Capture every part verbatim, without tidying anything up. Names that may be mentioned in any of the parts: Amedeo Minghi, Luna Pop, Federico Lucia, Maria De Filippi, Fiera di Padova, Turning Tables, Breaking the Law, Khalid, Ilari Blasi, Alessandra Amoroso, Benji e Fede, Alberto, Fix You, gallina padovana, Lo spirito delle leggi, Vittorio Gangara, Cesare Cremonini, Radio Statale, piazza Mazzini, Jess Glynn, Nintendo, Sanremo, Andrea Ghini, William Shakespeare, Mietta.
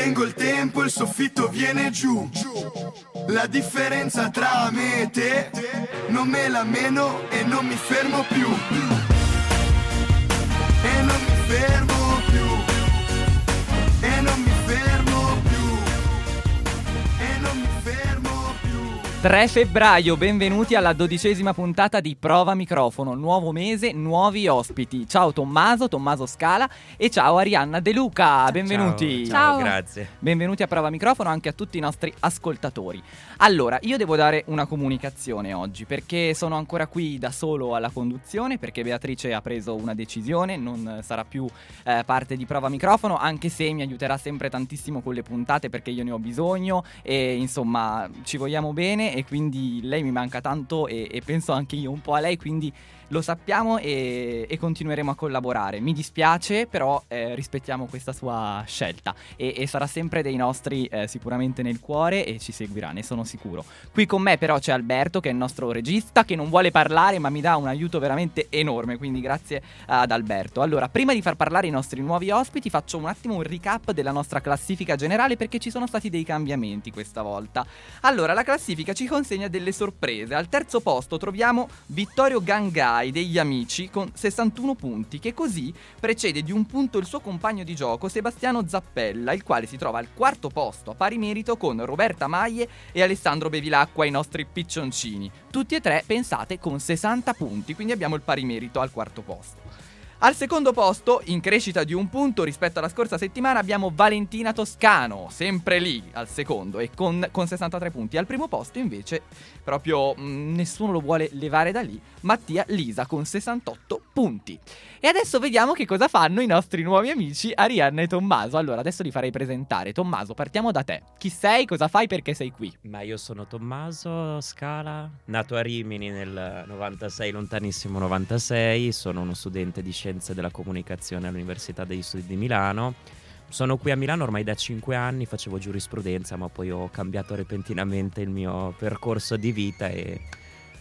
Tengo il tempo, il soffitto viene giù. La differenza tra me e te non me la meno e non mi fermo più. E non mi fermo più. E non mi fermo più. E non mi fermo più. tre febbraio, benvenuti alla dodicesima puntata di Prova Microfono. Nuovo mese, nuovi ospiti. Ciao Tommaso, Tommaso Scala, e ciao Arianna De Luca. Benvenuti. Ciao, ciao, grazie. Benvenuti a Prova Microfono anche a tutti i nostri ascoltatori. Allora, io devo dare una comunicazione oggi, perché sono ancora qui da solo alla conduzione, perché Beatrice ha preso una decisione, non sarà più eh, parte di Prova Microfono, anche se mi aiuterà sempre tantissimo con le puntate, perché io ne ho bisogno e insomma ci vogliamo bene, e quindi lei mi manca tanto e, e penso anche io un po' a lei, quindi lo sappiamo e, e continueremo a collaborare. Mi dispiace, però eh, rispettiamo questa sua scelta e, e sarà sempre dei nostri eh, sicuramente nel cuore e ci seguirà, ne sono sicuro. Qui con me però c'è Alberto, che è il nostro regista, che non vuole parlare ma mi dà un aiuto veramente enorme, quindi grazie ad Alberto. Allora, prima di far parlare i nostri nuovi ospiti, faccio un attimo un recap della nostra classifica generale, perché ci sono stati dei cambiamenti questa volta. Allora, la classifica ci consegna delle sorprese. Al terzo posto troviamo Vittorio Gangara degli Amici con sessantuno punti, che così precede di un punto il suo compagno di gioco Sebastiano Zappella, il quale si trova al quarto posto a pari merito con Roberta Maglie e Alessandro Bevilacqua, i nostri piccioncini, tutti e tre, pensate, con sessanta punti, quindi abbiamo il pari merito al quarto posto. Al secondo posto, in crescita di un punto rispetto alla scorsa settimana, abbiamo Valentina Toscano, sempre lì al secondo e con, con sessantatré punti. Al primo posto invece, proprio mh, nessuno lo vuole levare da lì, Mattia Lisa con sessantotto punti. E adesso vediamo che cosa fanno i nostri nuovi amici Arianna e Tommaso. Allora, adesso li farei presentare. Tommaso, partiamo da te. Chi sei, cosa fai, perché sei qui? Ma io sono Tommaso Scala, nato a Rimini nel novantasei, lontanissimo novantasei, sono uno studente di Scienze della Comunicazione all'Università degli Studi di Milano. Sono qui a Milano ormai da cinque anni, facevo giurisprudenza ma poi ho cambiato repentinamente il mio percorso di vita e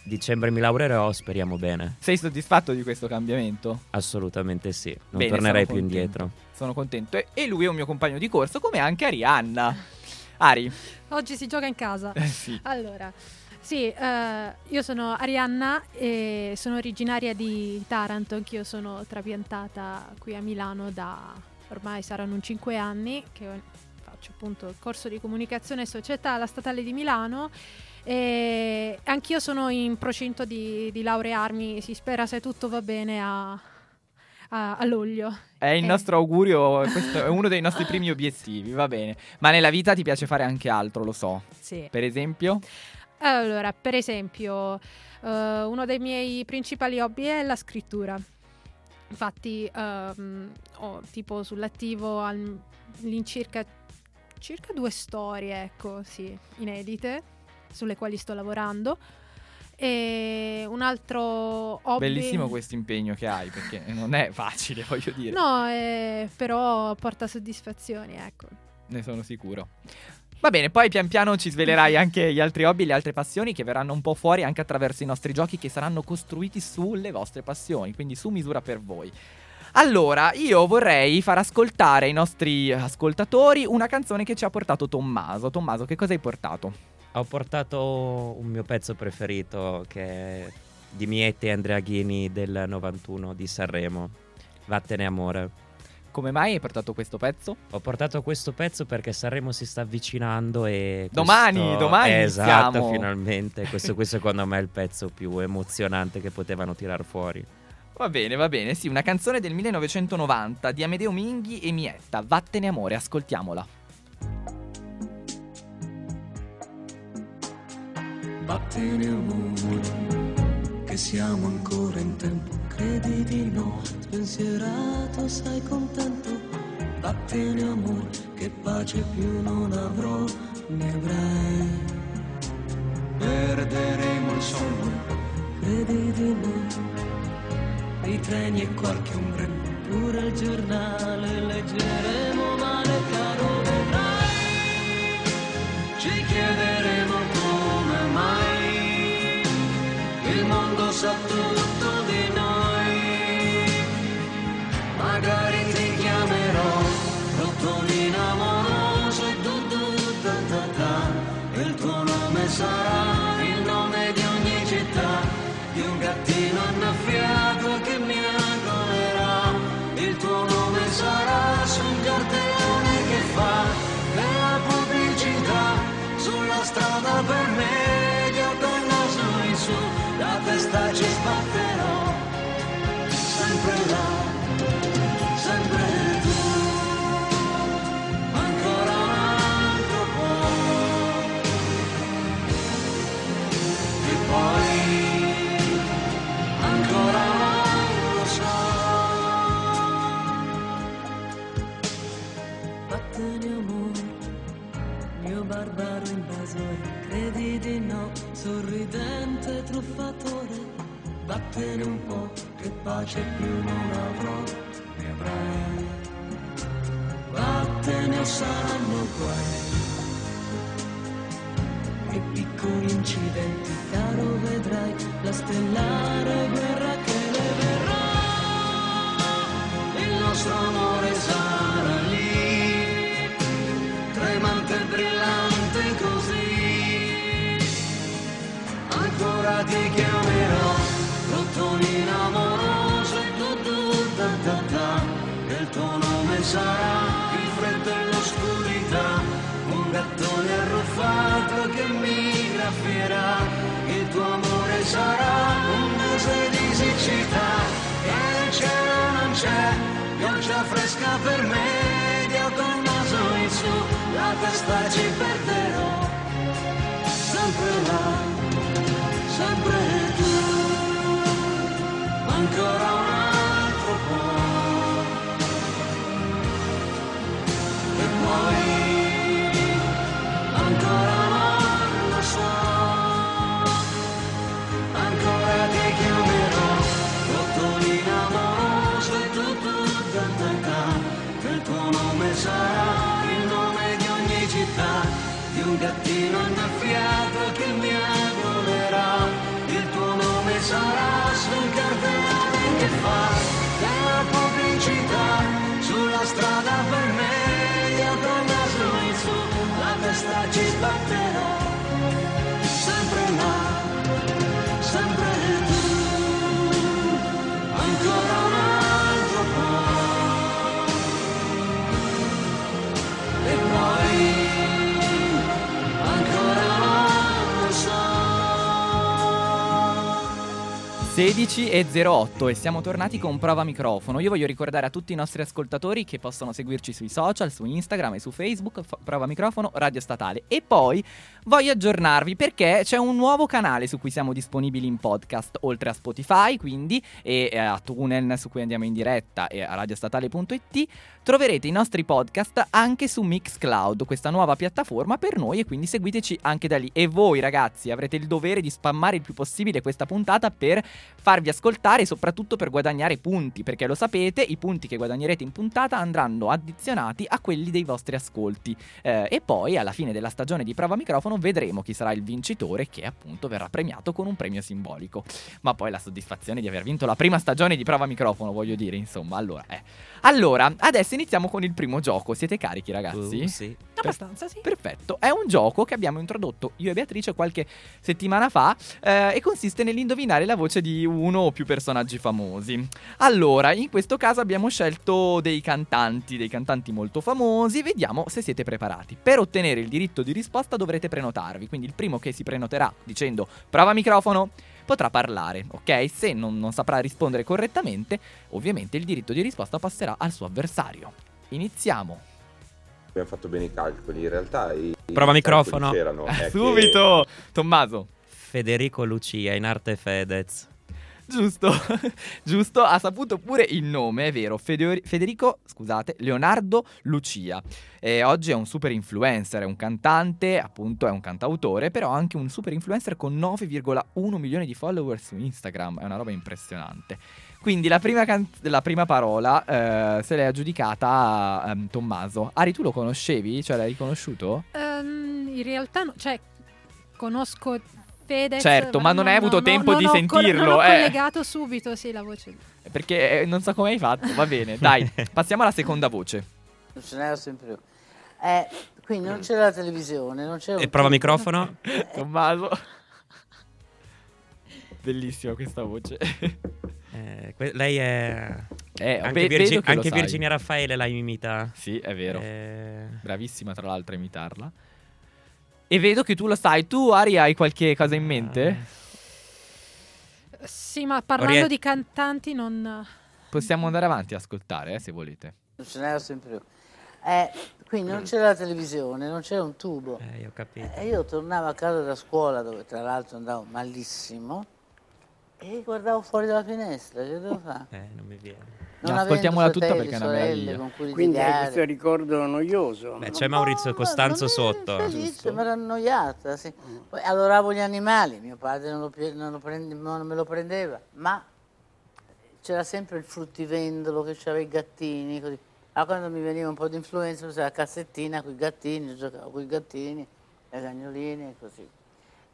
dicembre mi laureerò, speriamo bene. Sei soddisfatto di questo cambiamento? Assolutamente sì, non bene, tornerei più contento. indietro. Sono contento, e lui è un mio compagno di corso, come anche Arianna. Ari, oggi si gioca in casa. Eh sì. Allora, sì, eh, io sono Arianna e sono originaria di Taranto, anch'io sono trapiantata qui a Milano da ormai saranno un cinque anni che faccio appunto il corso di comunicazione e società alla Statale di Milano, e anch'io sono in procinto di, di laurearmi, si spera se tutto va bene a... A, a luglio. È il eh. nostro augurio, questo è uno dei nostri primi obiettivi, va bene. Ma nella vita ti piace fare anche altro, lo so. Sì. Per esempio? Allora, per esempio, uh, uno dei miei principali hobby è la scrittura. Infatti, uh, ho tipo sull'attivo all'incirca circa due storie, ecco, sì, inedite, sulle quali sto lavorando. E un altro hobby. Bellissimo questo impegno che hai, perché non è facile, voglio dire. No, eh, però porta soddisfazioni, ecco. Ne sono sicuro. Va bene, poi pian piano ci svelerai anche gli altri hobby, le altre passioni, che verranno un po' fuori anche attraverso i nostri giochi, che saranno costruiti sulle vostre passioni, quindi su misura per voi. Allora, io vorrei far ascoltare ai nostri ascoltatori una canzone che ci ha portato Tommaso. Tommaso, che cosa hai portato? Ho portato un mio pezzo preferito, che è di Miete e Andrea Ghini del novantuno di Sanremo, Vattene amore. Come mai hai portato questo pezzo? Ho portato questo pezzo perché Sanremo si sta avvicinando e Domani, questo... domani Esatto, siamo. finalmente questo, questo secondo me è il pezzo più emozionante che potevano tirar fuori. Va bene, va bene, sì, una canzone del millenovecentonovanta di Amedeo Minghi e Mietta, Vattene amore, ascoltiamola. Vattene amore, che siamo ancora in tempo, credi di no, spensierato, sei contento. Vattene amore, che pace più non avrò, ne avrai. Perderemo il sonno, credi di no, dei treni e qualche ombrello, pure il giornale leggeremo, ma le caro vedrai, ci chiederemo mai, il mondo sa tutto di noi, magari ti chiamerò rotolina amorosa. mio amore, mio barbaro invasore, credi di no, sorridente truffatore, vattene un po', che pace più non avrò, ne avrai, vattene o saranno guai, e piccoli incidenti, caro vedrai, la stellare guerra che le verrà, il nostro amore sarà lì, tremante e brillante così, ancora ti chiamerò, rotolina amorosa, il tuo nome sarà il freddo e l'oscurità, un gattone arruffato che mi graffierà, il tuo amore sarà un mese di siccità, e il cielo non c'è, pioggia fresca per me, io col naso in su, la testa ci perderò, sempre là, sempre tu, ancora un altro po', e poi, ancora non lo so, ancora ti chiamerò, il tuo nome sarà il nome di ogni città, di un gattino annaffiato che mi agolerà, il tuo nome sarà sul cartellone che fa della pubblicità, sulla strada per me, io col naso in su, la testa ci sbatterò, sempre là, sempre tu, ancora un altro po'. E poi ancora non so. sedici e zero otto e siamo tornati con Prova Microfono. Io voglio ricordare a tutti i nostri ascoltatori che possono seguirci sui social, su Instagram e su Facebook, Prova Microfono, Radio Statale. E poi voglio aggiornarvi perché c'è un nuovo canale su cui siamo disponibili in podcast, oltre a Spotify, quindi, e a Tunnel su cui andiamo in diretta, e a radiostatale punto it. Troverete i nostri podcast anche su Mixcloud, questa nuova piattaforma per noi, e quindi seguiteci anche da lì. E voi ragazzi avrete il dovere di spammare il più possibile questa puntata per farvi ascoltare e soprattutto per guadagnare punti, perché lo sapete, i punti che guadagnerete in puntata andranno addizionati a quelli dei vostri ascolti, eh, e poi alla fine della stagione di Prova Microfono vedremo chi sarà il vincitore, che appunto verrà premiato con un premio simbolico, ma poi la soddisfazione di aver vinto la prima stagione di Prova Microfono, voglio dire, insomma. Allora, eh. allora adesso iniziamo con il primo gioco. Siete carichi ragazzi? Uh, sì, abbastanza sì. Perfetto, è un gioco che abbiamo introdotto io e Beatrice qualche settimana fa, eh, e consiste nell'indovinare la voce di uno o più personaggi famosi. Allora, in questo caso abbiamo scelto dei cantanti, dei cantanti molto famosi. Vediamo se siete preparati. Per ottenere il diritto di risposta dovrete prenotarvi, quindi il primo che si prenoterà dicendo Prova Microfono potrà parlare, ok? Se non, non saprà rispondere correttamente, ovviamente il diritto di risposta passerà al suo avversario. Iniziamo. Abbiamo fatto bene i calcoli, in realtà i, Prova i Microfono c'erano, eh, subito che... Tommaso Federico Lucia, in arte Fedez. Giusto, giusto, ha saputo pure il nome, è vero, Federi- Federico, scusate, Leonardo Lucia. E oggi è un super influencer, è un cantante, appunto è un cantautore, però anche un super influencer con nove virgola uno milioni di follower su Instagram, è una roba impressionante. Quindi la prima, can- la prima parola eh, se l'è aggiudicata a um, Tommaso. Ari, tu lo conoscevi? Cioè l'hai riconosciuto? Um, in realtà no, cioè conosco... Fedez, certo, ma non, non hai avuto no, tempo no, di no, sentirlo. Non ho eh. collegato subito, sì, la voce. Perché eh, non so come hai fatto, va bene, dai, passiamo alla seconda voce. Non ce n'era sempre più. Eh, quindi non c'era la televisione, non c'era... E prova microfono? Tommaso. Bellissima questa voce. eh, que- lei è... Eh, anche ve- Virgi- anche Virginia Raffaele la imita. Sì, è vero. Eh... Bravissima, tra l'altro, a imitarla. E vedo che tu lo sai. Tu, Ari, hai qualche cosa in mente? Sì, ma parlando Orient... di cantanti non... Possiamo andare avanti a ascoltare, eh, se volete. Non ce n'era sempre più. Eh, quindi non c'era la televisione, non c'era un tubo. Eh, io ho capito. Eh, io tornavo a casa da scuola, dove tra l'altro andavo malissimo, e guardavo fuori dalla finestra. Che devo fare? Eh, non mi viene. Non ascoltiamola tutta perché è una bella. Quindi è questo ricordo noioso. Beh, c'è Maurizio Costanzo no, sotto. Esiste, mi era annoiata. Sì. Poi adoravo gli animali, mio padre non, lo, non, lo prende, non me lo prendeva, ma c'era sempre il fruttivendolo che c'aveva i gattini. Così. Allora, quando mi veniva un po' di influenza, usava la cassettina con i gattini, giocavo con i gattini, le cagnolini e così.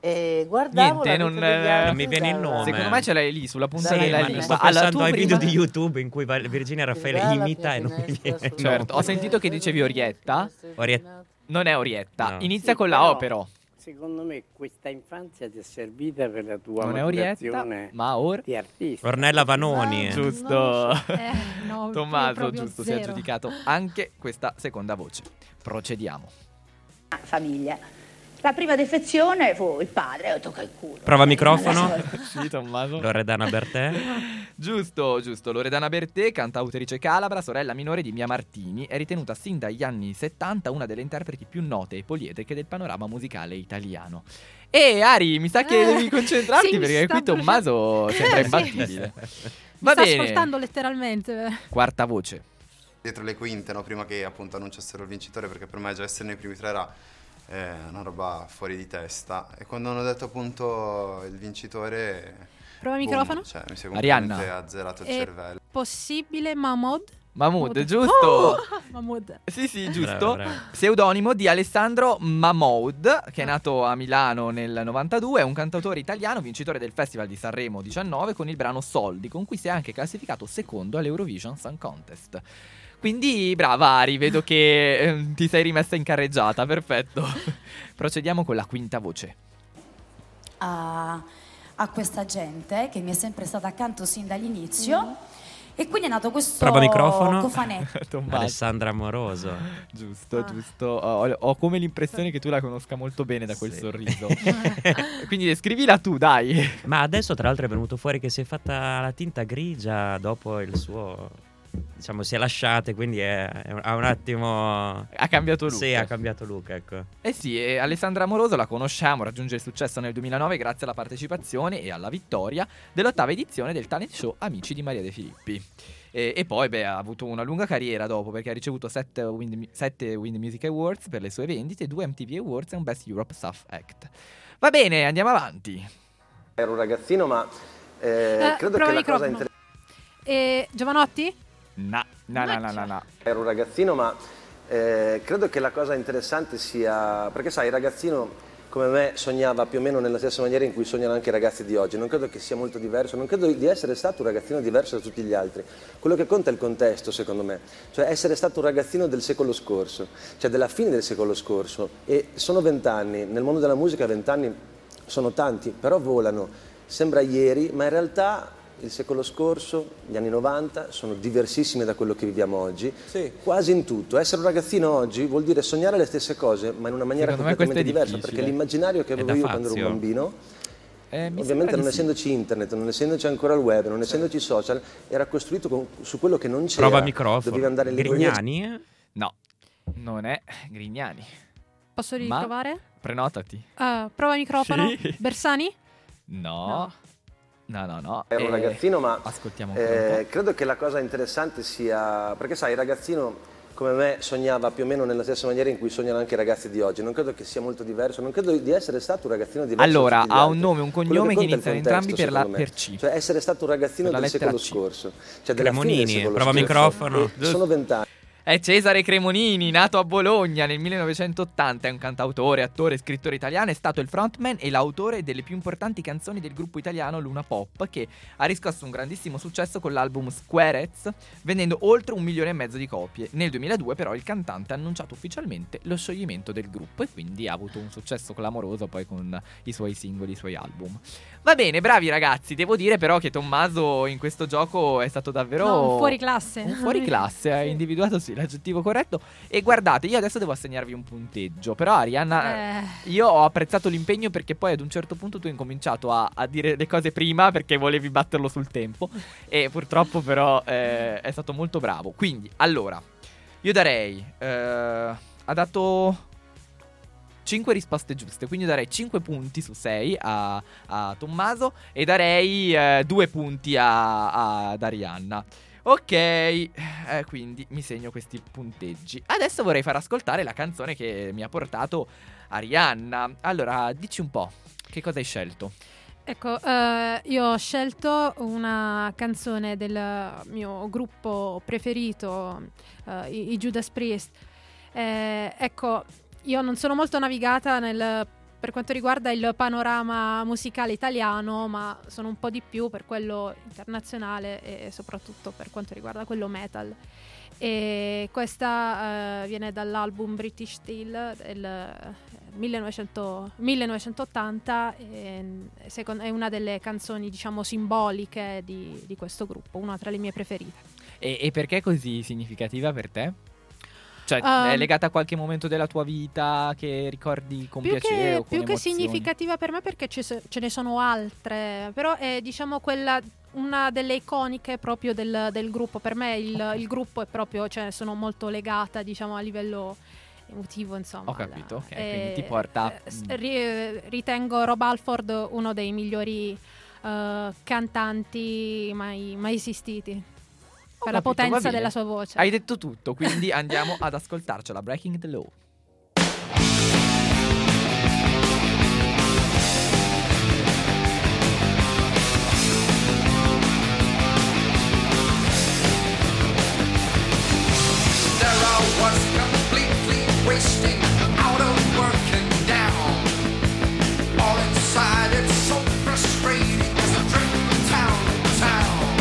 E guardavo niente, non, eh, non mi viene il nome. Secondo me ce l'hai lì sulla punta sì, della linea. Sto pensando ai video di YouTube in cui Virginia Raffaele imita e non mi viene. Certo, ho sentito che dicevi Orietta. Orietta. Non è Orietta. No. Inizia sì, con la O però. Secondo me questa infanzia ti è servita per la tua non maturazione ma or... di artista. Ornella Vanoni. Ah, giusto. Eh, no, Tommaso, giusto, zero. Si è giudicato anche questa seconda voce. Procediamo. Famiglia. La prima defezione fu il padre, tocca il culo. Prova microfono. Sì, Tommaso. Loredana Bertè. Giusto, giusto. Loredana Bertè, cantautrice calabra, sorella minore di Mia Martini, è ritenuta sin dagli anni settanta una delle interpreti più note e poliedriche del panorama musicale italiano. E Ari, mi sa che eh, devi concentrarti sì, perché qui Tommaso sembra imbattibile. Sì. Va bene. Sta ascoltando letteralmente. Quarta voce. Dietro le quinte, no? Prima che appunto annunciassero il vincitore, perché per me già essere nei primi tre era... Eh, una roba fuori di testa. E quando hanno detto appunto il vincitore, prova boom, microfono, cioè, mi si è completamente azzerato il è cervello. Possibile Mahmood? Mahmood, Mahmood. Giusto. Oh! Mahmood. Sì, sì, giusto. Bravo, bravo. Pseudonimo di Alessandro Mahmood, che è nato a Milano nel novantadue, è un cantautore italiano, vincitore del Festival di Sanremo diciannove con il brano Soldi, con cui si è anche classificato secondo all'Eurovision Song Contest. Quindi brava Ari, vedo che eh, ti sei rimessa in carreggiata, perfetto. Procediamo con la quinta voce. A, a questa gente che mi è sempre stata accanto sin dall'inizio mm. e quindi è nato questo cofanetto. Alessandra Amoroso. Giusto, ah. giusto. Ho, ho come l'impressione che tu la conosca molto bene da quel sì. sorriso. Quindi descrivila tu, dai. Ma adesso tra l'altro è venuto fuori che si è fatta la tinta grigia dopo il suo... Diciamo si è lasciate, quindi ha un attimo... Ha cambiato look. Sì, ha cambiato look, ecco. Eh sì, e Alessandra Amoroso la conosciamo, raggiunge il successo nel duemilanove grazie alla partecipazione e alla vittoria dell'ottava edizione del talent show Amici di Maria De Filippi. E, e poi, beh, ha avuto una lunga carriera dopo, perché ha ricevuto sette Wind, sette Wind Music Awards per le sue vendite, due M T V Awards e un Best Europe Staff Act. Va bene, andiamo avanti. Era un ragazzino, ma eh, eh, credo che la cosa... Inter- eh, Giovanotti? No, no, no, no, no, no. Ero un ragazzino, ma eh, credo che la cosa interessante sia... Perché sai, il ragazzino come me sognava più o meno nella stessa maniera in cui sognano anche i ragazzi di oggi. Non credo che sia molto diverso, non credo di essere stato un ragazzino diverso da tutti gli altri. Quello che conta è il contesto, secondo me. Cioè essere stato un ragazzino del secolo scorso, cioè della fine del secolo scorso. E sono vent'anni, nel mondo della musica vent'anni sono tanti, però volano. Sembra ieri, ma in realtà... Il secolo scorso, gli anni novanta, sono diversissimi da quello che viviamo oggi, sì. Quasi in tutto. Essere un ragazzino oggi vuol dire sognare le stesse cose, ma in una maniera secondo completamente diversa, perché l'immaginario che avevo io fazio. Quando ero un bambino, eh, ovviamente non essendoci sì. internet, non essendoci ancora il web, non sì. essendoci social, era costruito con, su quello che non c'era. Prova microfono. Dovevi andare lì. Grignani? No, non è Grignani. Posso riprovare? Ma prenotati. Uh, prova microfono. Sì. Bersani? No. no. No, no, no. Ero un ragazzino, ma ascoltiamo eh, credo che la cosa interessante sia... Perché sai, il ragazzino come me sognava più o meno nella stessa maniera in cui sognano anche i ragazzi di oggi. Non credo che sia molto diverso, non credo di essere stato un ragazzino diverso. Allora, ha un nome, un cognome che, che iniziano entrambi per la per C. Cioè essere stato un ragazzino del secolo C. scorso. Cioè Cremonini, del prova scorso. Microfono. Sono vent'anni. È Cesare Cremonini, nato a Bologna nel millenovecentottanta, è un cantautore, attore e scrittore italiano, è stato il frontman e l'autore delle più importanti canzoni del gruppo italiano Luna Pop, che ha riscosso un grandissimo successo con l'album Squarez, vendendo oltre un milione e mezzo di copie. Nel duemiladue però il cantante ha annunciato ufficialmente lo scioglimento del gruppo e quindi ha avuto un successo clamoroso poi con i suoi singoli, i suoi album. Va bene, bravi ragazzi, devo dire però che Tommaso in questo gioco è stato davvero... No, un fuori classe. Un fuori classe, ha individuato sì. l'aggettivo corretto. E guardate, io adesso devo assegnarvi un punteggio, però Arianna eh. io ho apprezzato l'impegno, perché poi ad un certo punto tu hai incominciato a, a dire le cose prima perché volevi batterlo sul tempo e purtroppo però eh, è stato molto bravo. Quindi allora io darei eh, ha dato cinque risposte giuste, quindi darei cinque punti su sei a, a Tommaso e darei eh, due punti a, a, ad Arianna. Ok, eh, quindi mi segno questi punteggi. Adesso vorrei far ascoltare la canzone che mi ha portato Arianna. Allora, dici un po', che cosa hai scelto? Ecco, eh, io ho scelto una canzone del mio gruppo preferito, eh, i Judas Priest. Eh, ecco, io non sono molto navigata nel... per quanto riguarda il panorama musicale italiano, ma sono un po' di più per quello internazionale e soprattutto per quanto riguarda quello metal. E questa eh, viene dall'album British Steel del millenovecentottanta e secondo, è una delle canzoni, diciamo, simboliche di, di questo gruppo, una tra le mie preferite. E, e perché è così significativa per te? Cioè, um, è legata a qualche momento della tua vita che ricordi con più piacere che, o con più emozioni? Che significativa per me, perché ce, ce ne sono altre, però è, diciamo, quella una delle iconiche proprio del, del gruppo. Per me il, il gruppo è proprio, cioè sono molto legata, diciamo, a livello emotivo, insomma. Ho capito, ok, e, quindi ti porta... Ri, ritengo Rob Halford uno dei migliori uh, cantanti mai, mai esistiti. Per la capito, potenza della sua voce. Hai detto tutto, quindi andiamo ad ascoltarcela. Breaking the Law. Sarah was completely wasting, out of work and down. All inside it's so frustrating. There's a drink from town to town.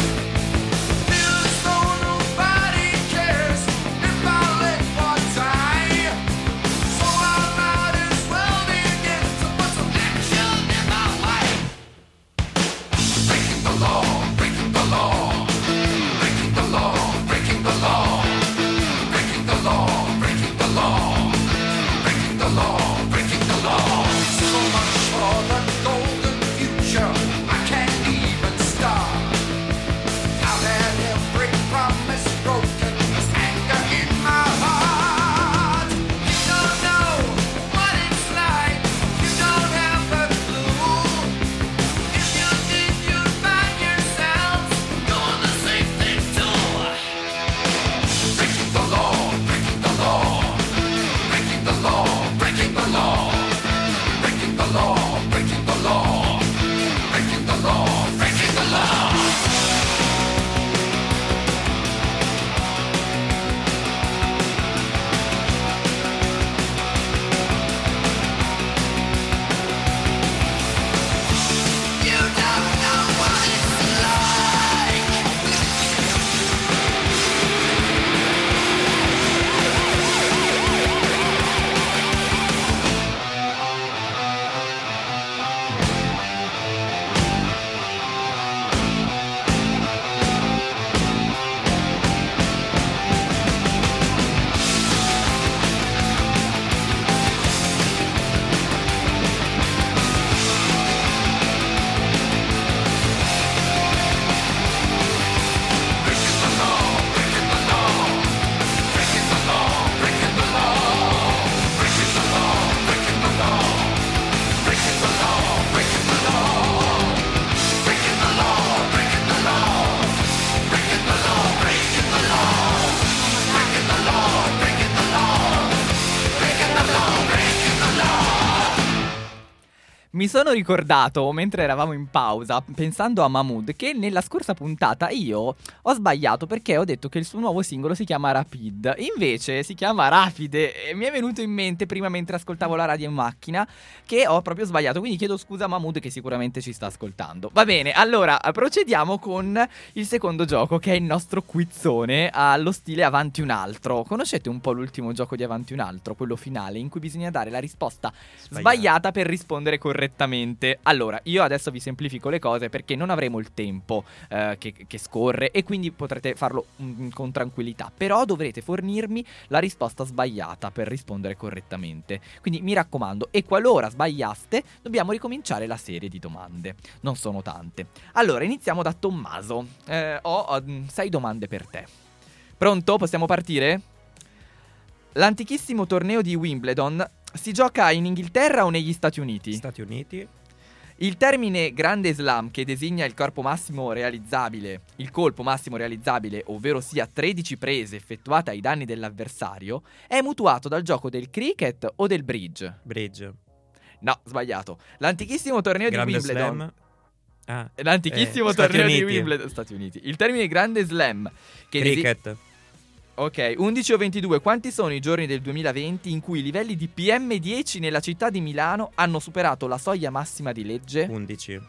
Mi sono ricordato, mentre eravamo in pausa, pensando a Mahmood, che nella scorsa puntata io ho sbagliato perché ho detto che il suo nuovo singolo si chiama Rapid. Invece si chiama Rapide, e mi è venuto in mente prima mentre ascoltavo la radio in macchina che ho proprio sbagliato, quindi chiedo scusa a Mahmood, che sicuramente ci sta ascoltando. Va bene, allora procediamo con il secondo gioco, che è il nostro quizzone allo stile Avanti un altro. Conoscete un po' l'ultimo gioco di Avanti un altro, quello finale, in cui bisogna dare la risposta sbagliata, sbagliata per rispondere correttamente. Allora, io adesso vi semplifico le cose perché non avremo il tempo eh, che, che scorre, e quindi potrete farlo mh, con tranquillità. Però dovrete fornirmi la risposta sbagliata per rispondere correttamente. Quindi mi raccomando, e qualora sbagliaste dobbiamo ricominciare la serie di domande. Non sono tante. Allora, iniziamo da Tommaso. eh, Ho, ho sei domande per te. Pronto? Possiamo partire? L'antichissimo torneo di Wimbledon si gioca in Inghilterra o negli Stati Uniti? Stati Uniti. Il termine grande slam, che designa il corpo massimo realizzabile, il colpo massimo realizzabile, ovvero sia tredici prese effettuate ai danni dell'avversario, è mutuato dal gioco del cricket o del bridge. Bridge. No, sbagliato. L'antichissimo torneo grande di Wimbledon. Slam. Ah, l'antichissimo eh, torneo Stati di Uniti. Wimbledon, Stati Uniti. Il termine grande slam, che cricket. Desi- Ok, undici o ventidue, quanti sono i giorni del duemilaventi in cui i livelli di P M dieci nella città di Milano hanno superato la soglia massima di legge? undici.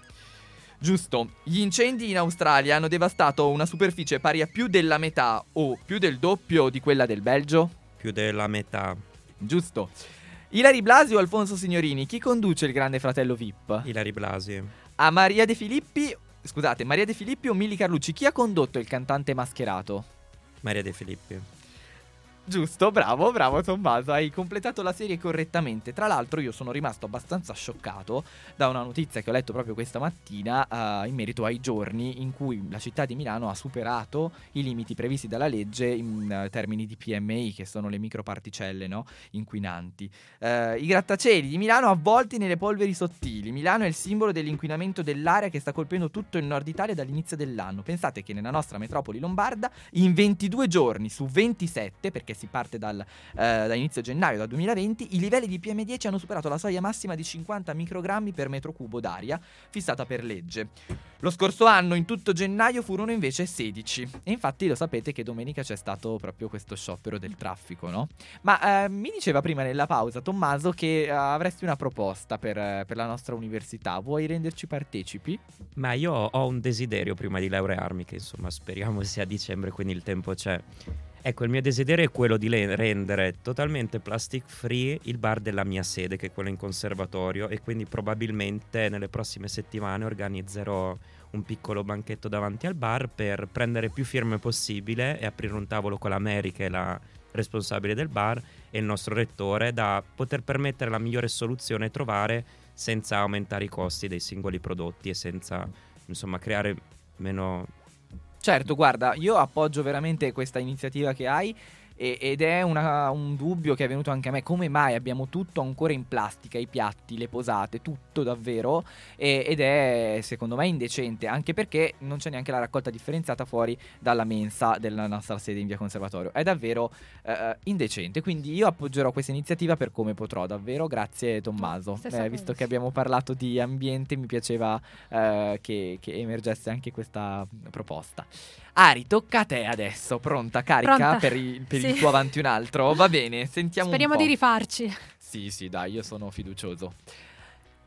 Giusto. Gli incendi in Australia hanno devastato una superficie pari a più della metà o più del doppio di quella del Belgio? Più della metà. Giusto. Ilari Blasi o Alfonso Signorini, chi conduce il Grande Fratello V I P? Ilari Blasi. A Maria De Filippi, scusate, Maria De Filippi o Milly Carlucci, chi ha condotto il cantante mascherato? Maria De Filippi. Giusto, bravo, bravo Tommaso, hai completato la serie correttamente. Tra l'altro io sono rimasto abbastanza scioccato da una notizia che ho letto proprio questa mattina uh, in merito ai giorni in cui la città di Milano ha superato i limiti previsti dalla legge in uh, termini di P M I, che sono le microparticelle, no? inquinanti. uh, I grattacieli di Milano avvolti nelle polveri sottili. Milano è il simbolo dell'inquinamento dell'aria che sta colpendo tutto il nord Italia dall'inizio dell'anno. Pensate che nella nostra metropoli lombarda in ventidue giorni su ventisette, perché si parte dal, eh, da inizio gennaio da duemilaventi, i livelli di P M dieci hanno superato la soglia massima di cinquanta microgrammi per metro cubo d'aria fissata per legge. Lo scorso anno in tutto gennaio furono invece sedici, e infatti lo sapete che domenica c'è stato proprio questo sciopero del traffico, no? Ma eh, mi diceva prima nella pausa Tommaso che eh, avresti una proposta per, eh, per la nostra università, vuoi renderci partecipi? Ma io ho un desiderio prima di laurearmi, che insomma speriamo sia a dicembre, quindi il tempo c'è. Ecco, il mio desiderio è quello di le- rendere totalmente plastic free il bar della mia sede, che è quello in conservatorio, e quindi probabilmente nelle prossime settimane organizzerò un piccolo banchetto davanti al bar per prendere più firme possibile e aprire un tavolo con la Mary, che è la responsabile del bar, e il nostro rettore, da poter permettere la migliore soluzione e trovare senza aumentare i costi dei singoli prodotti e senza, insomma, creare meno... Certo, guarda, io appoggio veramente questa iniziativa che hai, e, ed è una, un dubbio che è venuto anche a me: come mai abbiamo tutto ancora in plastica, i piatti, le posate, tutto davvero, e, ed è secondo me indecente, anche perché non c'è neanche la raccolta differenziata fuori dalla mensa della nostra sede in via Conservatorio. È davvero eh, indecente, quindi io appoggerò questa iniziativa per come potrò, davvero, grazie Tommaso. Eh, visto che abbiamo parlato di ambiente, mi piaceva eh, che, che emergesse anche questa proposta. Ari, tocca a te adesso, pronta, carica pronta. per, il, per sì. il tuo avanti un altro, va bene, sentiamo. Speriamo un po'. Speriamo di rifarci. Sì, sì, dai, io sono fiducioso.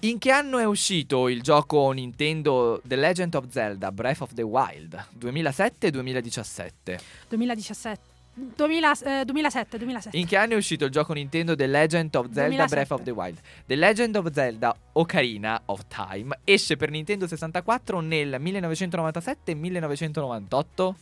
In che anno è uscito il gioco Nintendo The Legend of Zelda Breath of the Wild? duemilasette o duemiladiciassette? duemiladiciassette. duemila, eh, duemilasette, duemilasette. In che anno è uscito il gioco Nintendo The Legend of Zelda duemilasette. Breath of the Wild? The Legend of Zelda Ocarina of Time esce per Nintendo sessantaquattro nel millenovecentonovantasette e millenovecentonovantotto?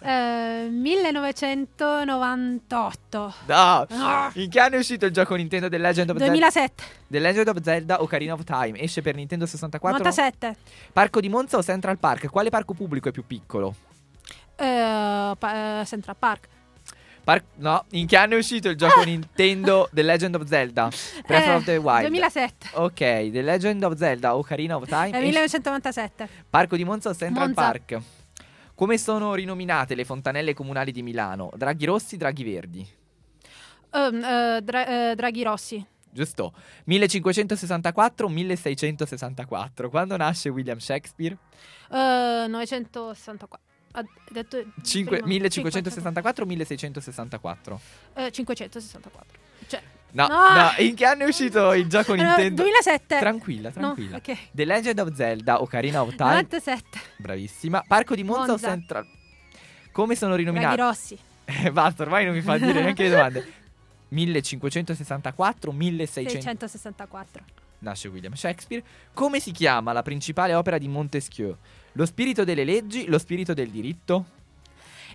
Uh, millenovecentonovantotto. No. no In che anno è uscito il gioco Nintendo The Legend of duemilasette. Zelda? The Legend of Zelda Ocarina of Time esce per Nintendo sessantaquattro? novantasette. Parco di Monza o Central Park? Quale parco pubblico è più piccolo? Uh, pa- uh, Central Park. Park No, in che anno è uscito il gioco ah. Nintendo The Legend of Zelda Breath eh, of the Wild? duemilasette. Ok, The Legend of Zelda Ocarina of Time eh, millenovecentonovantasette. Parco di Monza o Central Monza. Park. Come sono rinominate le fontanelle comunali di Milano? Draghi rossi, draghi verdi? um, uh, dra- uh, Draghi rossi. Giusto. Millecinquecentosessantaquattro o millesseicentosessantaquattro? Quando nasce William Shakespeare? Uh, novecentosessantaquattro. Ha detto cinque, millecinquecentosessantaquattro o millesseicentosessantaquattro? Eh, cinquecentosessantaquattro. Cioè, no, no. no, in che anno è uscito il gioco Nintendo? duemilasette. Tranquilla, tranquilla. No, okay. The Legend of Zelda Ocarina of Time. novantasette. Bravissima. Parco di Monza, Monza. o Central? Come sono rinominati? Draghi rossi. Basta, ormai non mi fa dire neanche le domande. millecinquecentosessantaquattro o millesseicentosessantaquattro? Nasce William Shakespeare. Come si chiama la principale opera di Montesquieu? Lo spirito delle leggi, lo spirito del diritto?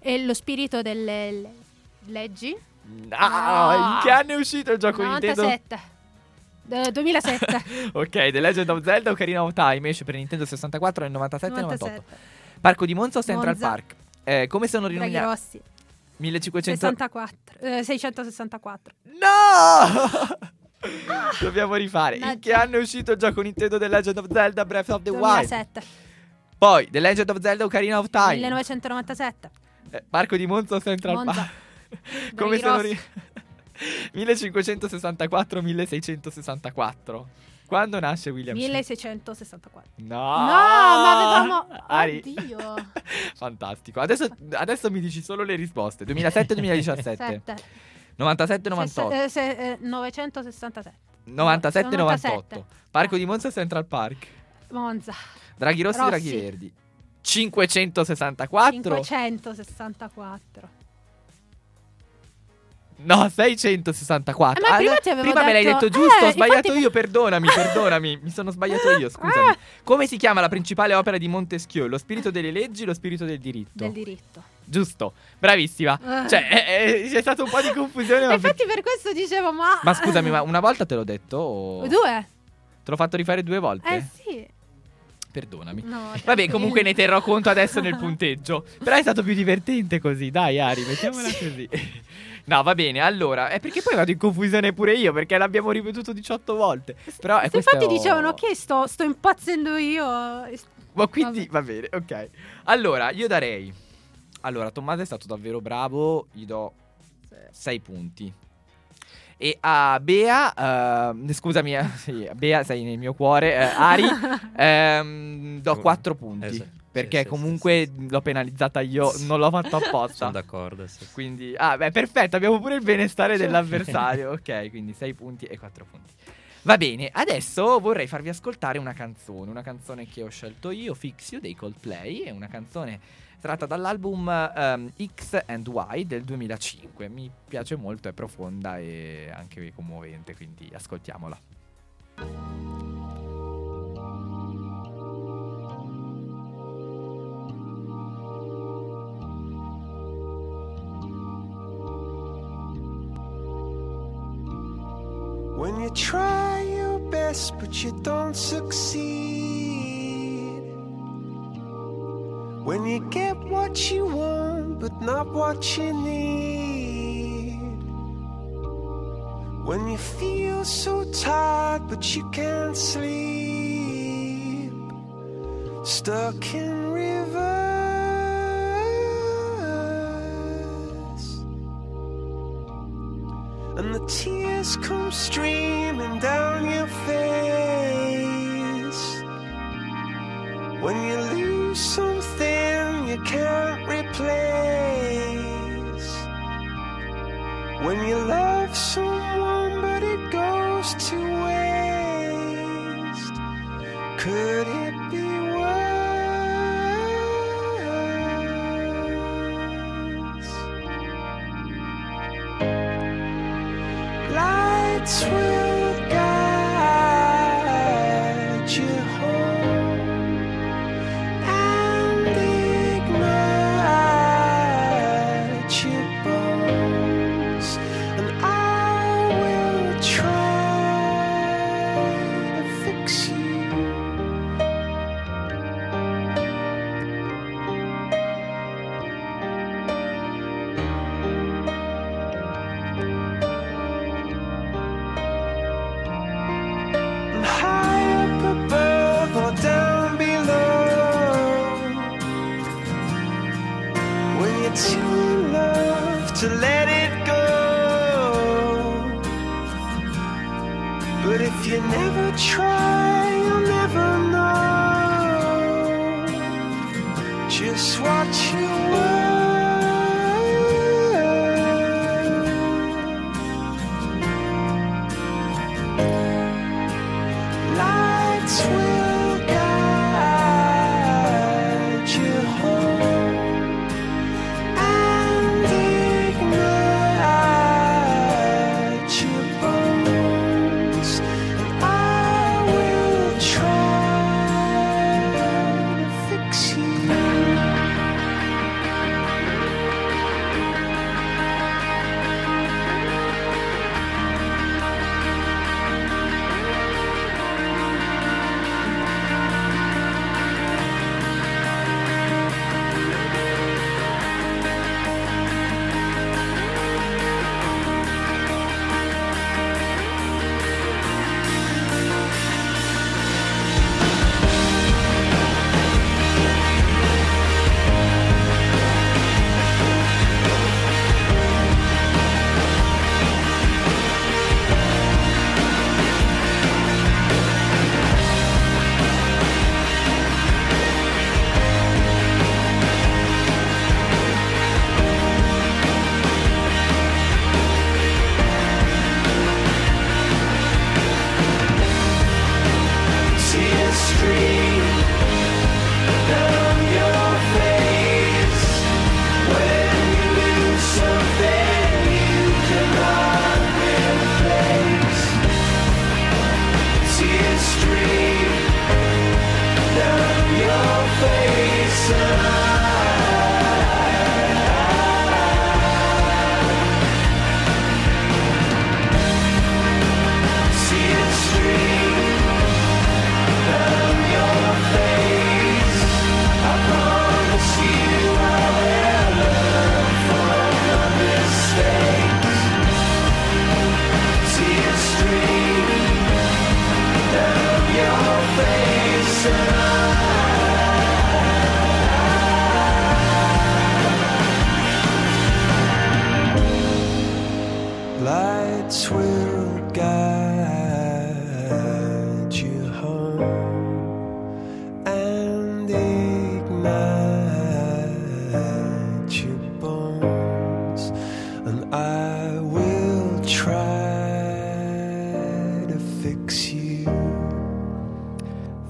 E lo spirito delle le- leggi? No, ah, in che anno è uscito il gioco novantasette. Nintendo? duemilasette. Ok, The Legend of Zelda Ocarina of Time esce per Nintendo sessantaquattro nel novantasette e novantotto. Parco di Monza o Central Monza. Park? Eh, come sono rinominati? Draghi rossi. millecinquecento sessantaquattro, eh, seicentosessantaquattro. No! Dobbiamo rifare. In che anno è uscito il gioco Nintendo The Legend of Zelda Breath of the Wild? duemilasette. Poi The Legend of Zelda Ocarina of Time millenovecentonovantasette. eh, Parco di Monza o Central Park? Come sono ri- millecinquecentosessantaquattro milleseicentosessantaquattro. Quando nasce William milleseicentosessantaquattro. No, no, ma avevamo... Ari. Oddio. Fantastico. Adesso, adesso mi dici solo le risposte. duemilasette duemiladiciassette novantasette novantotto eh, novecentosessantasette novantasette novantotto. Parco di Monza o Central Park? Monza. Draghi rossi, rossi. Draghi verdi. Cinquecentosessantaquattro cinquecentosessantaquattro. No, seicentosessantaquattro. Ma prima, ah, ti avevo prima detto... me l'hai detto giusto, eh, ho sbagliato infatti... io, perdonami, perdonami, mi sono sbagliato io, scusami. Come si chiama la principale opera di Montesquieu? Lo spirito delle leggi, lo spirito del diritto. Del diritto. Giusto, bravissima. Uh. Cioè, eh, eh, c'è stato un po' di confusione. Ma infatti per... per questo dicevo, ma... Ma scusami, ma una volta te l'ho detto o... Due. Te l'ho fatto rifare due volte? Eh sì. Perdonami. No, vabbè, comunque ne terrò conto adesso nel punteggio. Però è stato più divertente così, dai Ari, mettiamola sì. così. No, va bene, allora, è perché poi vado in confusione pure io, perché l'abbiamo ripetuto diciotto volte. Però è questo. Infatti dicevano che sto, sto impazzendo io. Ma quindi va bene, ok. Allora, io darei... Allora, Tommaso è stato davvero bravo, gli do sei punti. E a Bea, uh, scusami, eh, sì, Bea sei nel mio cuore, eh, Ari, ehm, do quattro punti. Esatto. Perché sì, comunque sì, sì, l'ho penalizzata io, sì. Non l'ho fatto apposta. Sono d'accordo, sì, sì. Quindi, ah beh, perfetto, abbiamo pure il benestare dell'avversario. Ok, quindi sei punti e quattro punti. Va bene, adesso vorrei farvi ascoltare una canzone. Una canzone che ho scelto io, Fix You, dei Coldplay. È una canzone tratta dall'album um, X and Y del duemilacinque. Mi piace molto, è profonda e anche commovente, quindi ascoltiamola. When you try your best but you don't succeed, when you get what you want but not what you need, when you feel so tired but you can't sleep, stuck in reverse, and the tears come streaming down your face. When you lose something you can't replace. When you love someone but it goes to waste. Could it be will guide you home and ignite your bones, and I will try to fix you. To let it go, but if you never try, you'll never know. Just watch your world. Lights will. Will guide you home and ignite your bones, and I will try to fix you.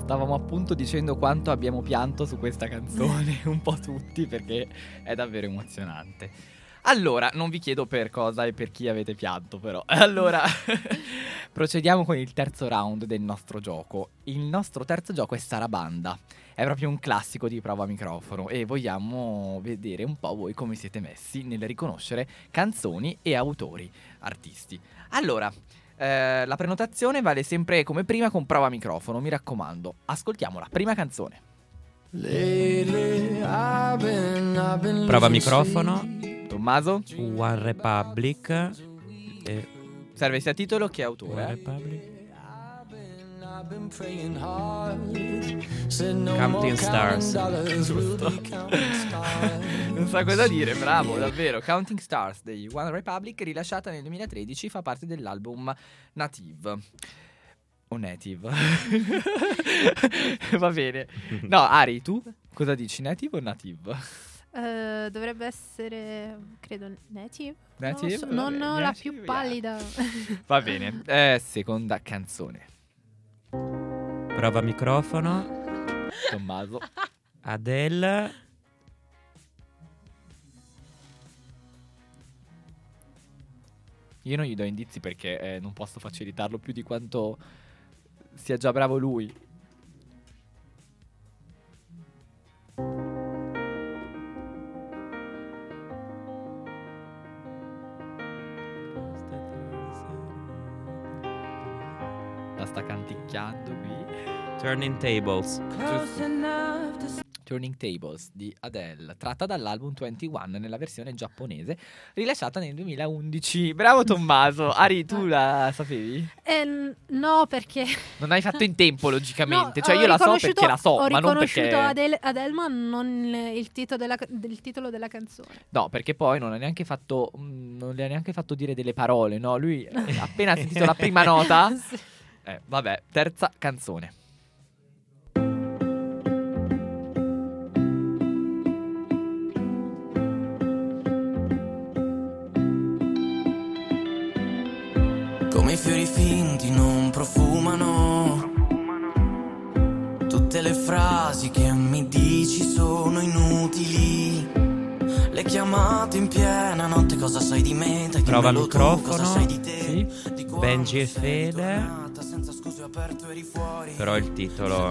Stavamo appunto dicendo quanto abbiamo pianto su questa canzone, un po' tutti, perché è davvero emozionante. Allora, non vi chiedo per cosa e per chi avete pianto, però. Allora, procediamo con il terzo round del nostro gioco. Il nostro terzo gioco è Sarabanda. È proprio un classico di Prova Microfono e vogliamo vedere un po' voi come siete messi nel riconoscere canzoni e autori, artisti. Allora, eh, la prenotazione vale sempre come prima con Prova Microfono, mi raccomando. Ascoltiamo la prima canzone. Prova Microfono. Tommaso, One Republic. E... serve sia titolo che autore. One Republic. Counting Stars. Giusto. Non so cosa dire, bravo, davvero. Counting Stars degli One Republic, rilasciata nel duemilatredici, fa parte dell'album Native. O Native. Va bene. No, Ari, tu cosa dici? Native o Native? Uh, dovrebbe essere, credo, Native. Native? No, so, non ho la più pallida. Va bene, eh, seconda canzone. Prova microfono. Tommaso. Adele. Io non gli do indizi perché eh, non posso facilitarlo più di quanto sia già bravo lui. Sta canticchiando qui. Turning Tables. Turning Tables di Adele, tratta dall'album ventuno nella versione giapponese, rilasciata nel duemilaundici. Bravo Tommaso. Ari, tu la sapevi? Eh, no, perché non hai fatto in tempo logicamente. No, cioè io la so perché la so, ho ma non perché ho riconosciuto Adele, Adele, ma non il titolo della, del titolo della canzone. No, perché poi non ha neanche fatto non le ha neanche fatto dire delle parole, no? Lui appena ha sentito la prima nota. Sì. Eh, vabbè, terza canzone. Come i fiori finti non profumano, tutte le frasi che mi dici sono inutili. Le chiamate in piena notte, cosa sai di me? Prova microfono, cosa sai di te? Sì. Benji e Fede. Però il titolo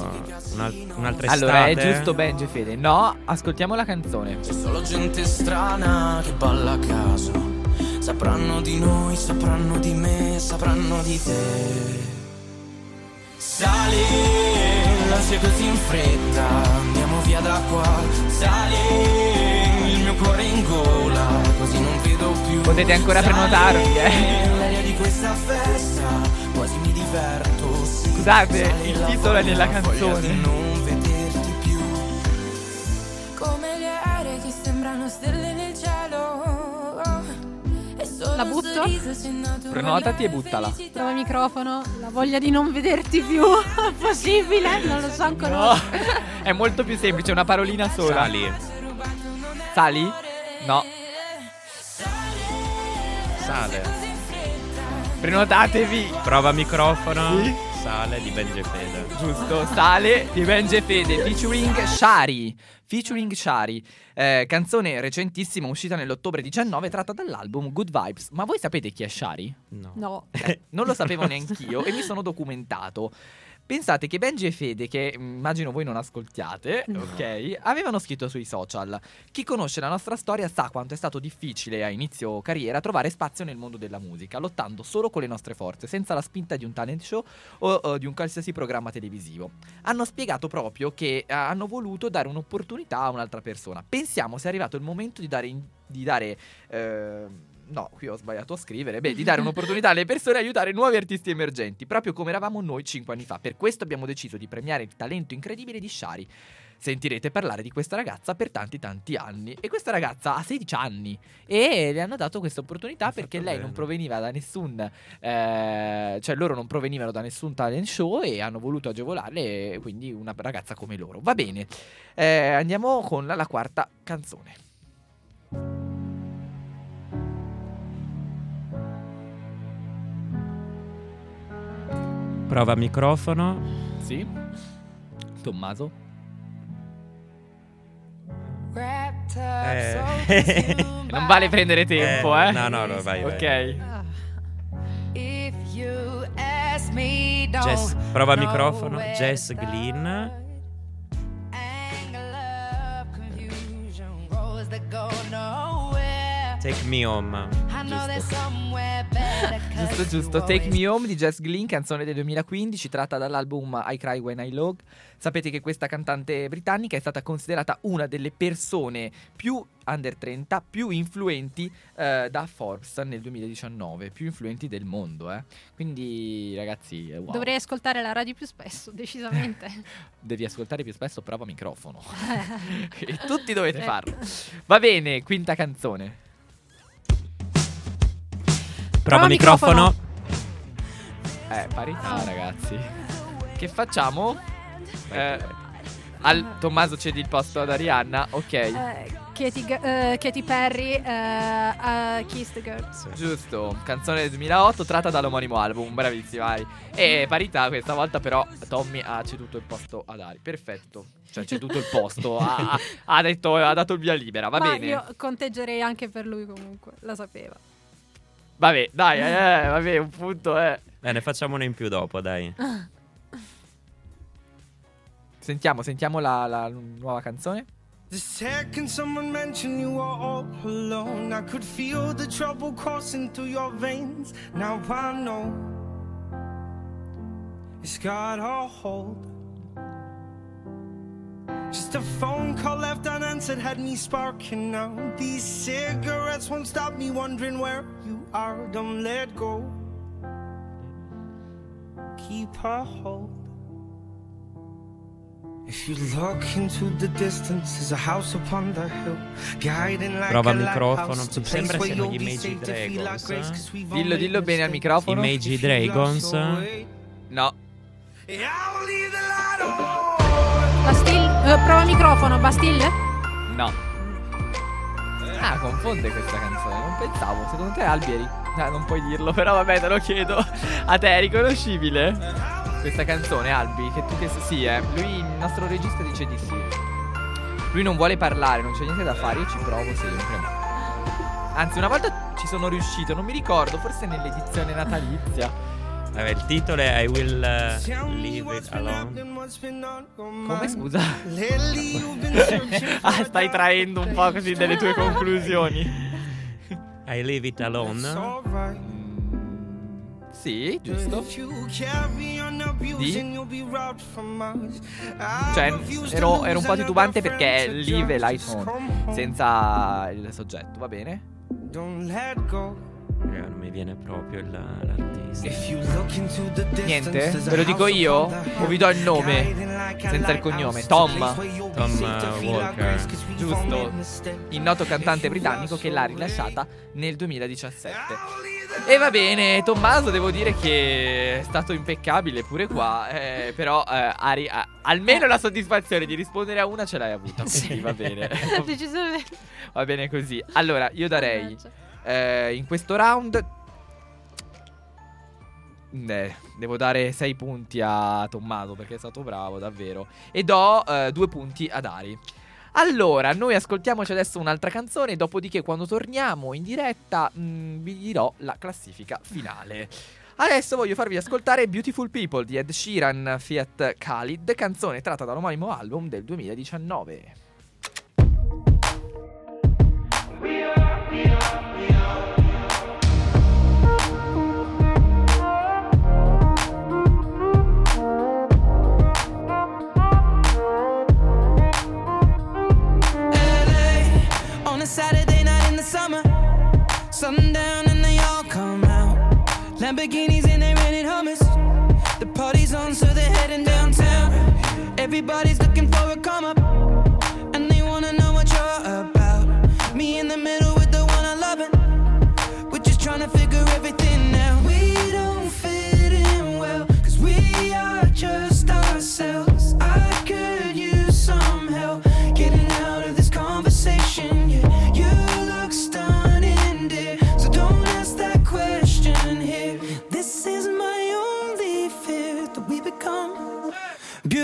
una, un'altra estate. Allora è giusto Benji e Fede. No, ascoltiamo la canzone. C'è solo gente strana che balla a caso. Sapranno di noi, sapranno di me, sapranno di te. Sali, l'ansia così in fretta, andiamo via da qua. Sali, il mio cuore in gola, così non vedo più. Potete ancora prenotarvi, eh. L'aria di questa festa quasi mi diverto. Scusate, il titolo è nella canzone. Non vederti più. Come le aree che sembrano stelle nel cielo. La butto? Prenotati e buttala. Prova il microfono. La voglia di non vederti più. Possibile? Non lo so ancora. No. È molto più semplice, una parolina sola. Sali. Sali? No. Sale. Prenotatevi. Prova microfono. Sì. Sale di Benji e Fede. Giusto, Sale di Benji e Fede featuring Shari. Featuring Shari, eh, canzone recentissima uscita nell'ottobre diciannove, tratta dall'album Good Vibes. Ma voi sapete chi è Shari? No, no. Eh, non lo sapevo neanch'io e mi sono documentato. Pensate che Benji e Fede, che immagino voi non ascoltiate, no. Ok, avevano scritto sui social: chi conosce la nostra storia sa quanto è stato difficile a inizio carriera trovare spazio nel mondo della musica, lottando solo con le nostre forze, senza la spinta di un talent show o, o di un qualsiasi programma televisivo. Hanno spiegato proprio che hanno voluto dare un'opportunità a un'altra persona. Pensiamo sia arrivato il momento di dare... In, di dare eh, No, qui ho sbagliato a scrivere. Beh, di dare un'opportunità alle persone e aiutare nuovi artisti emergenti, proprio come eravamo noi cinque anni fa. Per questo abbiamo deciso di premiare il talento incredibile di Shari. Sentirete parlare di questa ragazza per tanti tanti anni. E questa ragazza ha sedici anni e le hanno dato questa opportunità perché bene. Lei non proveniva da nessun eh, eh, cioè loro non provenivano da nessun talent show e hanno voluto agevolarle, quindi una ragazza come loro. Va bene, eh, andiamo con la, la quarta canzone. Prova microfono. Sì, Tommaso. Eh. Non vale prendere tempo, eh, eh. No, no, no, vai, ok, vai. Jess, prova microfono. Jess Glynn. Take Me Home. Giusto. Giusto, giusto. Take Me Home di Jess Glynn, canzone del duemilaquindici, tratta dall'album I Cry When I Love. Sapete che questa cantante britannica è stata considerata una delle persone più under trenta, più influenti eh, da Forbes nel duemiladiciannove, più influenti del mondo, eh. Quindi ragazzi, wow. Dovrei ascoltare la radio più spesso, decisamente. Devi ascoltare più spesso Prova Microfono. E tutti dovete eh. farlo. Va bene, quinta canzone. Prova, Prova microfono. microfono. Eh, parità, oh. ragazzi. Che facciamo? Eh, al Tommaso cedi il posto ad Arianna, ok. Eh, Katy, uh, Katy Perry, uh, uh, Kiss the Girl. Giusto, canzone del duemilaotto tratta dall'omonimo album, bravissima. E parità questa volta, però Tommy ha ceduto il posto ad Ari. Perfetto. Cioè c'è tutto il posto, ha, ha, detto, ha dato il via libera, va Ma bene. Io conteggerei anche per lui comunque, la sapeva. Vabbè, dai, eh, vabbè, un punto, eh. Bene, facciamone in più dopo, dai. Sentiamo, sentiamo la, la nuova canzone. The second someone mentioned you are all alone, I could feel the trouble coursing through your veins. Now I know it's got a hold. Just a phone call left unanswered had me sparking now. These cigarettes won't stop me wondering where you are. Don't let go, keep a hold. If you look into the distance, there's a house upon the hill, guiding like Prova a microfono. Tu sembra siano gli Imagine Dragons, eh? Dillo, dillo bene al microfono. Imagine Dragons. No. Bastille, eh, prova microfono, Bastille? No. Ah, confonde questa canzone, non pensavo. Secondo te Albieri? Ah, non puoi dirlo, però vabbè, te lo chiedo. A te è riconoscibile questa canzone, Albi? Che tu che sì, eh. Lui, il nostro regista, dice di sì. Lui non vuole parlare, non c'è niente da fare, io ci provo sempre. Anzi, una volta ci sono riuscito, non mi ricordo, forse nell'edizione natalizia. Vabbè, il titolo è I Will uh, Leave It Alone. Come, scusa? Ah, stai traendo un po' così delle tue conclusioni. I Leave It Alone. Sì, giusto. Di? Cioè, ero, ero un po' titubante perché è Leave It Alone, senza il soggetto, va bene? Don't let go. Non mi viene proprio la, l'artista. Niente? Ve lo dico io? O vi do il nome? Senza il cognome. Tom Tom uh, Walker. Giusto. Il noto cantante britannico che l'ha rilasciata nel duemiladiciassette. E va bene, Tommaso, devo dire che è stato impeccabile pure qua, eh, però eh, Ari, ah, almeno la soddisfazione di rispondere a una ce l'hai avuta. Sì, va bene. Decisamente. Va bene così. Allora, io darei Eh, in questo round eh, devo dare sei punti a Tommaso perché è stato bravo davvero, e do eh, due punti ad Ari. Allora, noi ascoltiamoci adesso un'altra canzone, dopodiché quando torniamo in diretta mh, vi dirò la classifica finale. Adesso voglio farvi ascoltare Beautiful People di Ed Sheeran feat. Khalid, canzone tratta dall'omonimo album del duemiladiciannove. We are, we are. Saturday night in the summer, sundown and they all come out, Lamborghinis and they rented hummus, the party's on so they're heading downtown, everybody's looking for a come up, and they wanna know what you're about, me in the middle with the one I love, and we're just trying to figure everything out, we don't fit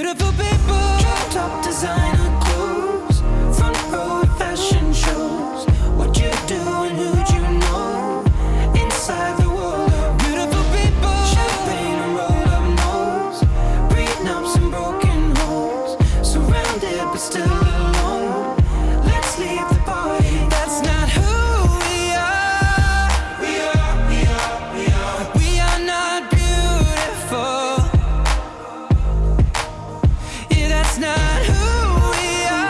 Beautiful people, top designer clothes, front row fashion shows. What you do and who'd you know inside the world of beautiful people. Champagne and rolled up nose, prenups and broken holes, surrounded but still alone. Let's leave the party. That's not who we are. We are, we are, we are. We are not beautiful. Yeah, that's not who we are.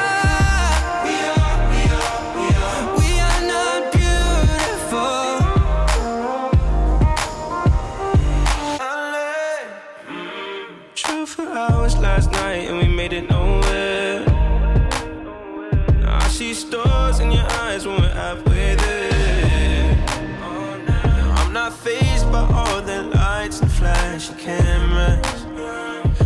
We are, we are, we are. We are not beautiful. I lay true for hours last night and we made it nowhere. Now I see stars in your eyes when we're halfway there. Now I'm not fazed by all the lights and flashy cameras.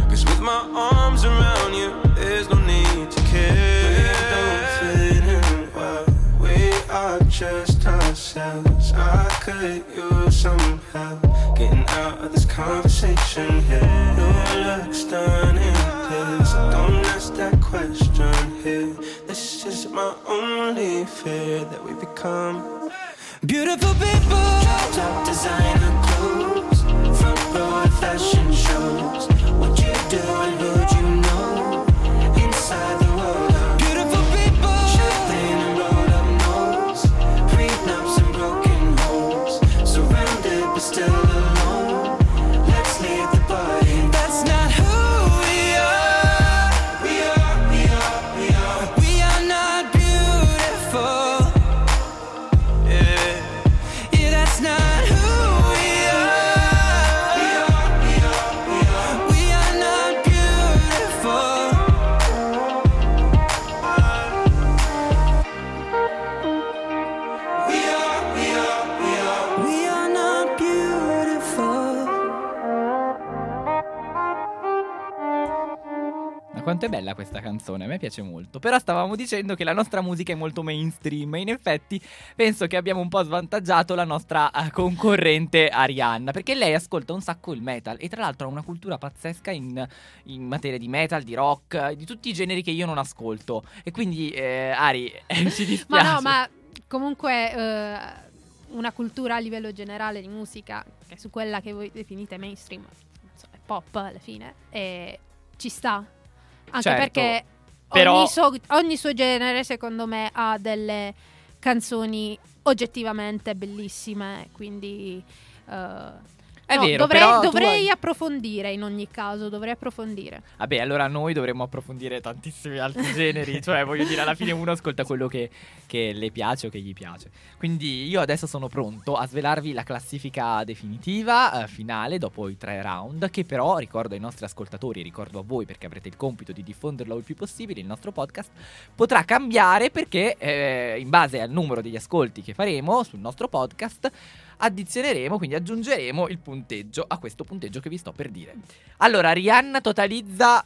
Cause with my arms around you, there's no need to care. We don't fit in well, we are just ourselves. I could use some help getting out of this conversation here. No looks done in this, don't ask that question here. This is my only fear, that we become beautiful people. Top designer clothes, front row fashion shows. What you do and who'd you know inside the world of beautiful people. Champagne and rolled up nose, prenups and broken holes, surrounded but still alone. Let's leave the party. That's not who we are. We are, we are, we are. We are not beautiful. Yeah, yeah, that's not who we are. We are, we are, we are. We are not beautiful. We are, we are, we are. We are not beautiful. Ma quanto è bella questa canzone, a me piace molto. Però stavamo dicendo che la nostra musica è molto mainstream e in effetti penso che abbiamo un po' svantaggiato la nostra eh, concorrente Arianna, perché lei ascolta un sacco il metal e tra l'altro ha una cultura pazzesca in, in materia di metal, di rock, eh, di tutti i generi che io non ascolto. E quindi eh, Ari, eh, ci dispiace. Ma no, ma comunque eh, una cultura a livello generale di musica, che su quella che voi definite mainstream, insomma, è pop alla fine, e ci sta. Anche Certo, perché però- ogni, suo- ogni suo genere, secondo me, ha delle canzoni oggettivamente bellissime, quindi eh, È no, vero, dovrei, però tu dovrei hai- approfondire in ogni caso, dovrei approfondire. Vabbè, allora noi dovremmo approfondire tantissimi altri generi, cioè voglio dire, alla fine uno ascolta quello che, che le piace o che gli piace. Quindi io adesso sono pronto a svelarvi la classifica definitiva, eh, finale, dopo i tre round, che però ricordo ai nostri ascoltatori, ricordo a voi perché avrete il compito di diffonderlo il più possibile, il nostro podcast potrà cambiare perché eh, in base al numero degli ascolti che faremo sul nostro podcast addizioneremo, quindi aggiungeremo il punteggio a questo punteggio che vi sto per dire. Allora, Rihanna totalizza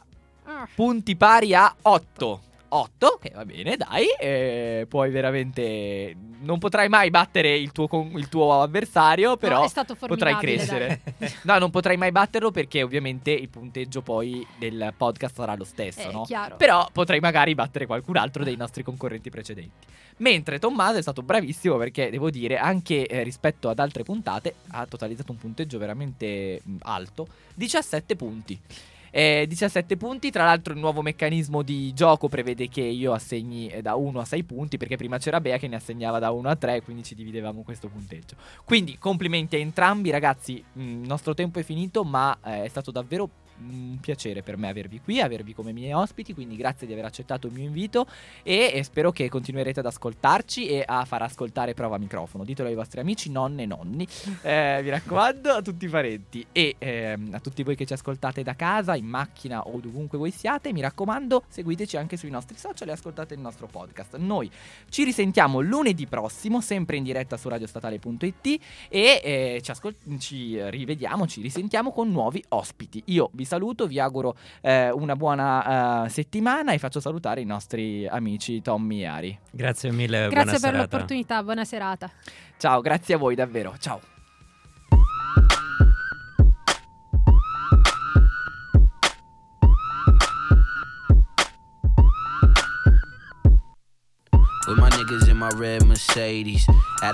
punti pari a otto otto, che va bene, dai, eh, puoi veramente, non potrai mai battere il tuo, con, il tuo avversario, però no, è stato potrai crescere. No, non potrai mai batterlo perché ovviamente il punteggio poi del podcast sarà lo stesso, eh, no? Chiaro. Però potrai magari battere qualcun altro dei nostri concorrenti precedenti. Mentre Tommaso è stato bravissimo perché, devo dire, anche eh, rispetto ad altre puntate ha totalizzato un punteggio veramente mh, alto, diciassette punti. Eh, diciassette punti, tra l'altro il nuovo meccanismo di gioco prevede che io assegni da uno a sei punti, perché prima c'era Bea che ne assegnava da uno a tre, quindi ci dividevamo questo punteggio. Quindi complimenti a entrambi ragazzi, il nostro tempo è finito, ma eh, è stato davvero un piacere per me avervi qui, avervi come miei ospiti, quindi grazie di aver accettato il mio invito e, e spero che continuerete ad ascoltarci e a far ascoltare Prova Microfono. Ditelo ai vostri amici, nonne e nonni, eh, mi raccomando, a tutti i parenti e ehm, a tutti voi che ci ascoltate da casa, in macchina o dovunque voi siate, mi raccomando seguiteci anche sui nostri social e ascoltate il nostro podcast. Noi ci risentiamo lunedì prossimo, sempre in diretta su radiostatale punto it e eh, ci, ascol- ci rivediamo, ci risentiamo con nuovi ospiti. Io vi saluto, vi auguro eh, una buona eh, settimana e faccio salutare i nostri amici Tommy e Ari. Grazie mille, grazie buona per serata. L'opportunità, buona serata. Ciao, grazie a voi davvero, ciao. my red Mercedes. Out of